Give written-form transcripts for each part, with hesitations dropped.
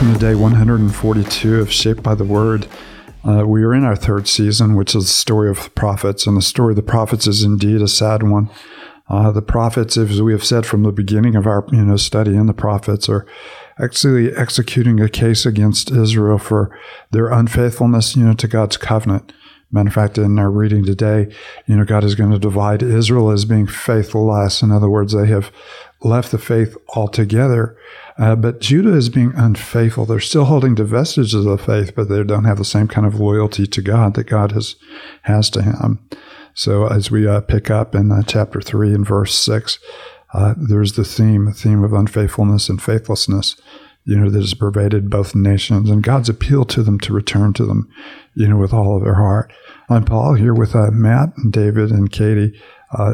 welcome to day 142 of Shaped by the Word. We are in our third season, which is the story of the prophets, and the story of the prophets is indeed a sad one. The prophets, as we have said from the beginning of our study in the prophets, are actually executing a case against Israel for their unfaithfulness to God's covenant. Matter of fact, in our reading today, God is going to divide Israel as being faithless. In other words, they have left the faith altogether. But Judah is being unfaithful. They're still holding to vestiges of the faith, but they don't have the same kind of loyalty to God that God has to him. So as we pick up in chapter 3 and verse 6, there's the theme of unfaithfulness and faithlessness, that has pervaded both nations, and God's appeal to them to return to them, with all of their heart. I'm Paul here with Matt and David and Katie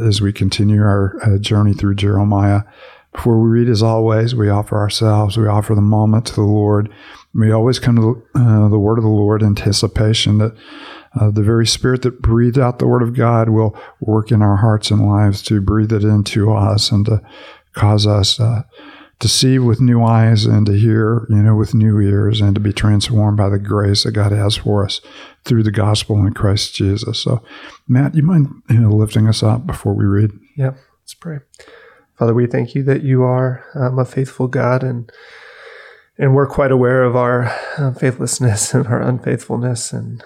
as we continue our journey through Jeremiah. Before we read, as always, we offer ourselves, we offer the moment to the Lord. We always come to the Word of the Lord in anticipation that the very Spirit that breathed out the Word of God will work in our hearts and lives to breathe it into us and to cause us to see with new eyes and to hear, with new ears, and to be transformed by the grace that God has for us through the gospel in Christ Jesus. So, Matt, you mind lifting us up before we read? Yeah, let's pray. Father, we thank you that you are a faithful God, and we're quite aware of our faithlessness and our unfaithfulness, and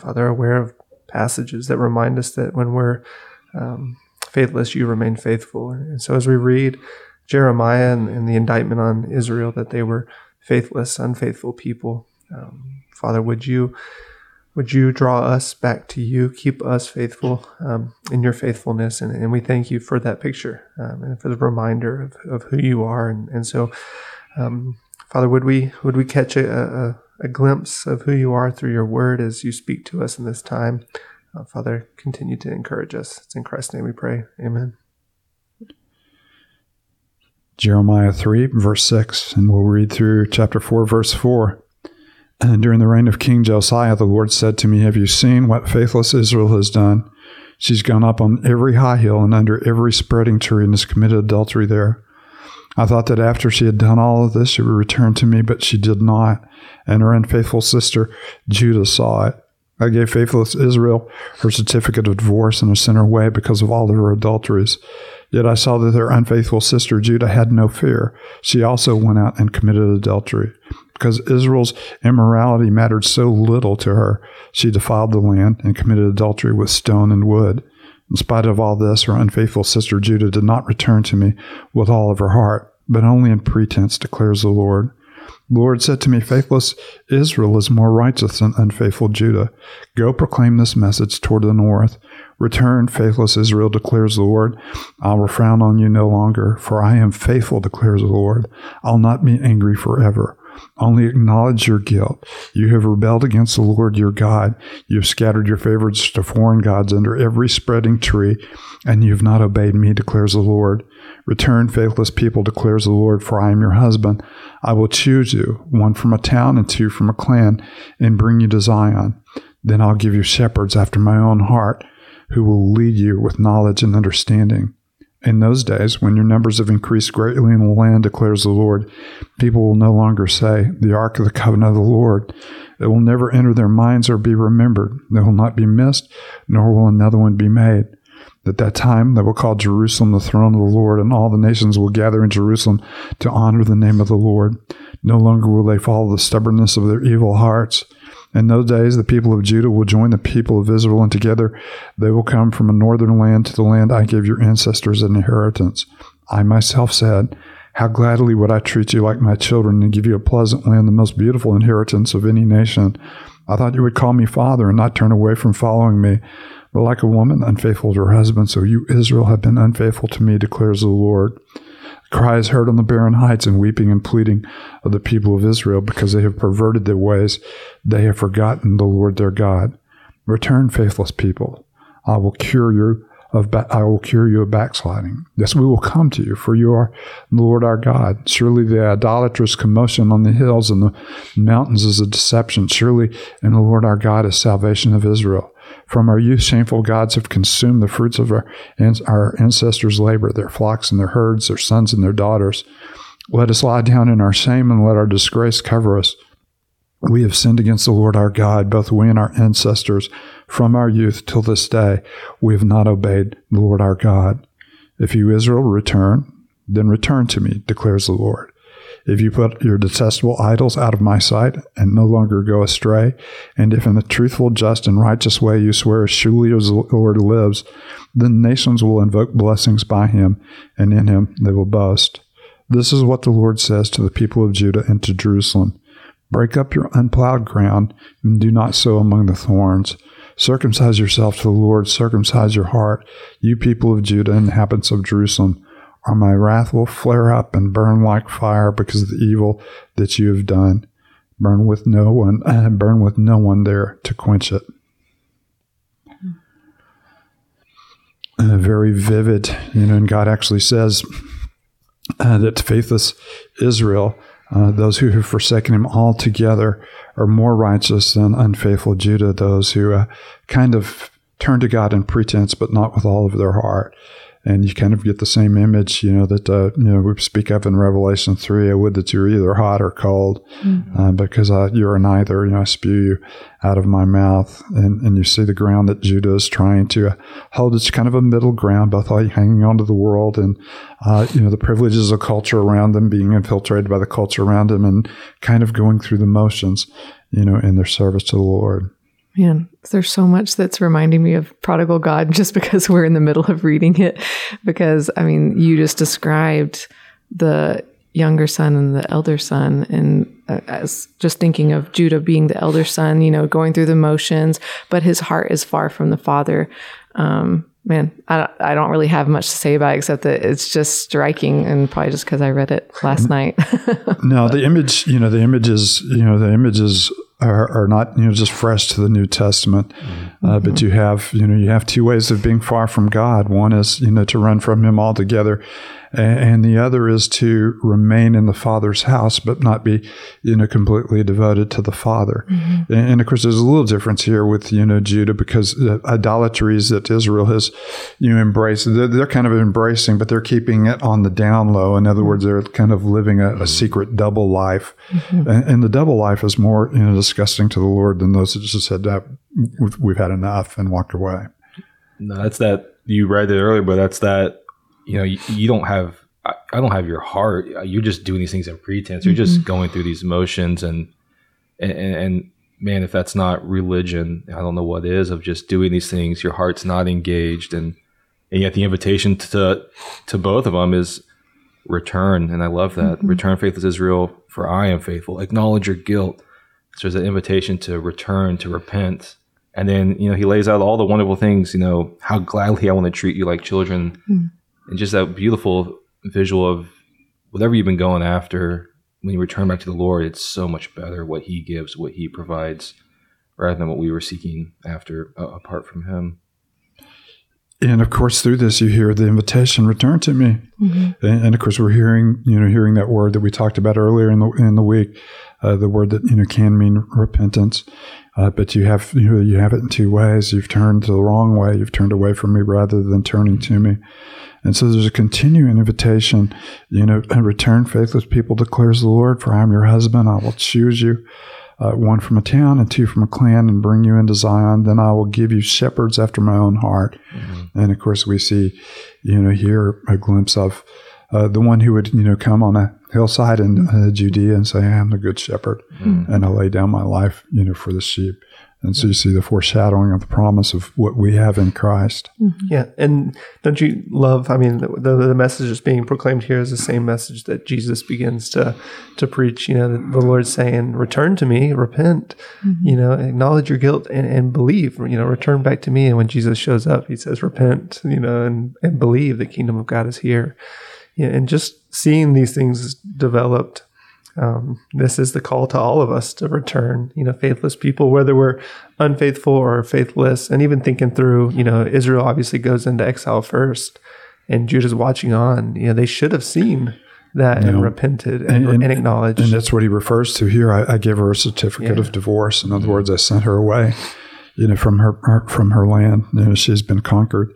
Father, aware of passages that remind us that when we're faithless, you remain faithful. And so as we read Jeremiah and the indictment on Israel that they were faithless, unfaithful people. Father, would you draw us back to you, keep us faithful in your faithfulness, and we thank you for that picture and for the reminder of who you are. And so, Father, would we catch a glimpse of who you are through your word as you speak to us in this time? Father, continue to encourage us. It's in Christ's name we pray. Amen. Jeremiah 3, verse 6, and we'll read through chapter 4, verse 4. And during the reign of King Josiah, the Lord said to me, "Have you seen what faithless Israel has done? She's gone up on every high hill and under every spreading tree and has committed adultery there. I thought that after she had done all of this, she would return to me, but she did not. And her unfaithful sister Judah saw it. I gave faithless Israel her certificate of divorce and have sent her away because of all of her adulteries. Yet I saw that her unfaithful sister Judah had no fear. She also went out and committed adultery. Because Israel's immorality mattered so little to her, she defiled the land and committed adultery with stone and wood. In spite of all this, her unfaithful sister Judah did not return to me with all of her heart, but only in pretense, declares the Lord. The Lord said to me, faithless Israel is more righteous than unfaithful Judah. Go proclaim this message toward the north. Return, faithless Israel, declares the Lord. I will frown on you no longer, for I am faithful, declares the Lord. I'll not be angry forever. Only acknowledge your guilt. You have rebelled against the Lord your God. You have scattered your favorites to foreign gods under every spreading tree, and you have not obeyed me, declares the Lord. Return, faithless people, declares the Lord, for I am your husband. I will choose you, one from a town and two from a clan, and bring you to Zion. Then I'll give you shepherds after my own heart, who will lead you with knowledge and understanding. In those days, when your numbers have increased greatly in the land, declares the Lord, people will no longer say, the Ark of the Covenant of the Lord. It will never enter their minds or be remembered. They will not be missed, nor will another one be made. At that time, they will call Jerusalem the throne of the Lord, and all the nations will gather in Jerusalem to honor the name of the Lord. No longer will they follow the stubbornness of their evil hearts. In those days, the people of Judah will join the people of Israel, and together they will come from a northern land to the land I gave your ancestors an inheritance. I myself said, how gladly would I treat you like my children and give you a pleasant land, the most beautiful inheritance of any nation. I thought you would call me father and not turn away from following me. But like a woman unfaithful to her husband, so you, Israel, have been unfaithful to me, declares the Lord. Cries heard on the barren heights and weeping and pleading of the people of Israel because they have perverted their ways. They have forgotten the Lord their God. Return, faithless people. I will cure you of backsliding. Yes, we will come to you, for you are the Lord our God. Surely the idolatrous commotion on the hills and the mountains is a deception. Surely in the Lord our God is salvation of Israel. From our youth, shameful gods have consumed the fruits of our ancestors' labor, their flocks and their herds, their sons and their daughters. Let us lie down in our shame and let our disgrace cover us. We have sinned against the Lord our God, both we and our ancestors, from our youth till this day. We have not obeyed the Lord our God. If you, Israel, return, then return to me, declares the Lord. If you put your detestable idols out of my sight and no longer go astray, and if in the truthful, just, and righteous way you swear as surely as the Lord lives, then nations will invoke blessings by him, and in him they will boast. This is what the Lord says to the people of Judah and to Jerusalem. Break up your unplowed ground, and do not sow among the thorns. Circumcise yourself to the Lord, circumcise your heart, you people of Judah and inhabitants of Jerusalem, or my wrath will flare up and burn like fire because of the evil that you have done. Burn with no one there to quench it. Very vivid, and God actually says that faithless Israel, those who have forsaken him altogether, are more righteous than unfaithful Judah, those who kind of turn to God in pretense, but not with all of their heart. And you kind of get the same image, that we speak of in Revelation 3. I would that you're either hot or cold, because you're neither. I spew you out of my mouth. And you see the ground that Judah is trying to hold. It's kind of a middle ground, both hanging on to the world and the privileges of culture around them, being infiltrated by the culture around them, and kind of going through the motions, in their service to the Lord. Man, there's so much that's reminding me of Prodigal God just because we're in the middle of reading it. Because, you just described the younger son and the elder son. And as just thinking of Judah being the elder son, going through the motions, but his heart is far from the father. I don't really have much to say about it except that it's just striking, and probably just because I read it last night. No, the images are not just fresh to the New Testament, but you have two ways of being far from God. One is to run from him altogether, and the other is to remain in the Father's house but not be completely devoted to the Father. And of course there's a little difference here with Judah, because the idolatries that Israel has embraced, they're kind of embracing, but they're keeping it on the down low. In other words, they're kind of living a secret double life, and the double life is more disgusting to the Lord than those that just said that we've had enough and walked away. No, that's that you read it earlier, but that's that. You don't have. I don't have your heart. You're just doing these things in pretense. You're just going through these motions, and man, if that's not religion, I don't know what is. Of just doing these things, your heart's not engaged, and yet the invitation to both of them is return. And I love that. Return, faithless Israel, for I am faithful. Acknowledge your guilt. So there's an invitation to return, to repent. And then, he lays out all the wonderful things, how gladly I want to treat you like children. And just that beautiful visual of whatever you've been going after, when you return back to the Lord, it's so much better what he gives, what he provides, rather than what we were seeking after apart from him. And of course, through this, you hear the invitation, return to me. And of course, we're hearing that word that we talked about earlier in the week, the word that can mean repentance. But you have it in two ways. You've turned the wrong way. You've turned away from me rather than turning to me. And so there's a continuing invitation, return, faithless people, declares the Lord, for I am your husband. I will choose you. One from a town and two from a clan, and bring you into Zion. Then I will give you shepherds after my own heart. And of course we see, here a glimpse of the one who would, come on a hillside in Judea and say, I am the good shepherd, and I lay down my life, for the sheep. And so you see the foreshadowing of the promise of what we have in Christ. Yeah. And don't you love, the message that's being proclaimed here is the same message that Jesus begins to preach. The Lord's saying, return to me, repent, acknowledge your guilt and believe, return back to me. And when Jesus shows up, he says, repent, and believe the kingdom of God is here. Yeah. And just seeing these things developed. This is the call to all of us to return, faithless people, whether we're unfaithful or faithless. And even thinking through, Israel obviously goes into exile first, and Judah's watching on. They should have seen that and repented and acknowledged. And that's what he refers to here. I gave her a certificate of divorce. In other words, I sent her away, from her land. She's been conquered.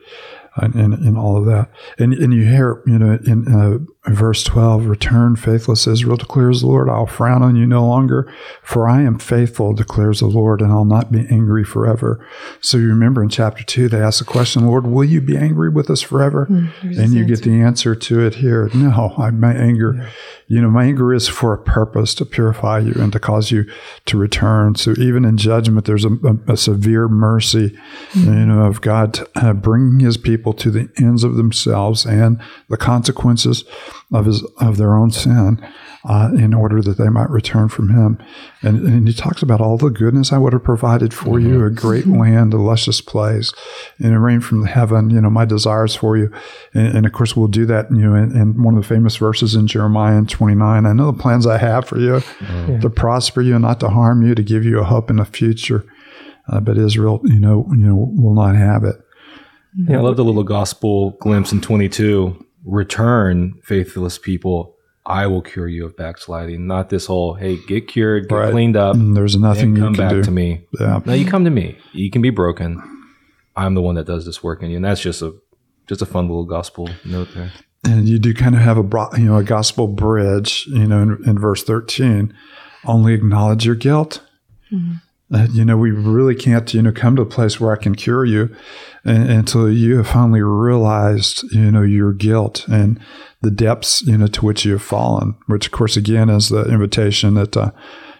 And all of that, and you hear in Verse 12, return, faithless Israel, declares the Lord. I'll frown on you no longer, for I am faithful, declares the Lord, and I'll not be angry forever. So you remember in chapter 2, they asked the question, Lord, will you be angry with us forever? And you get the answer to it here. No, my anger, my anger is for a purpose, to purify you and to cause you to return. So even in judgment, there's a severe mercy, of God bringing his people to the ends of themselves and the consequences of their own sin in order that they might return from him. And he talks about all the goodness I would have provided for you, a great land, a luscious place, and a rain from heaven, my desires for you. And of course, we'll do that in one of the famous verses in Jeremiah 29. I know the plans I have for you, to prosper you and not to harm you, to give you a hope in the future. But Israel, will not have it. Yeah, I love the little gospel glimpse in 22. Return, faithless people, I will cure you of backsliding. Not this whole, hey, get cured, get cleaned up. There's nothing you can do. Come back to me. Yeah. Now you come to me. You can be broken. I'm the one that does this work in you. And that's just a fun little gospel note there. And you do kind of have a gospel bridge, in verse 13. Only acknowledge your guilt. Mm-hmm. We really can't, come to a place where I can cure you until you have finally realized, your guilt and the depths, to which you have fallen, which, of course, again, is the invitation that,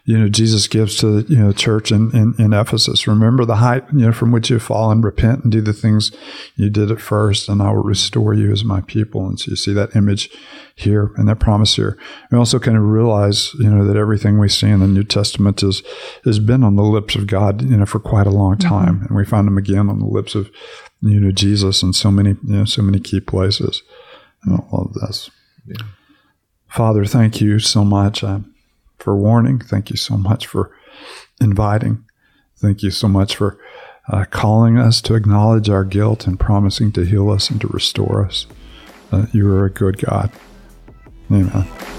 Jesus gives to the church in Ephesus. Remember the height, from which you have fallen, repent and do the things you did at first, and I will restore you as my people. And so you see that image here and that promise here. We also kind of realize, that everything we see in the New Testament has been on the lips of God, for quite a long time. And we find them again on the lips of, Jesus in so many key places. And I love this. Yeah. Father, thank you so much. For warning. Thank you so much for inviting. Thank you so much for calling us to acknowledge our guilt and promising to heal us and to restore us. You are a good God. Amen.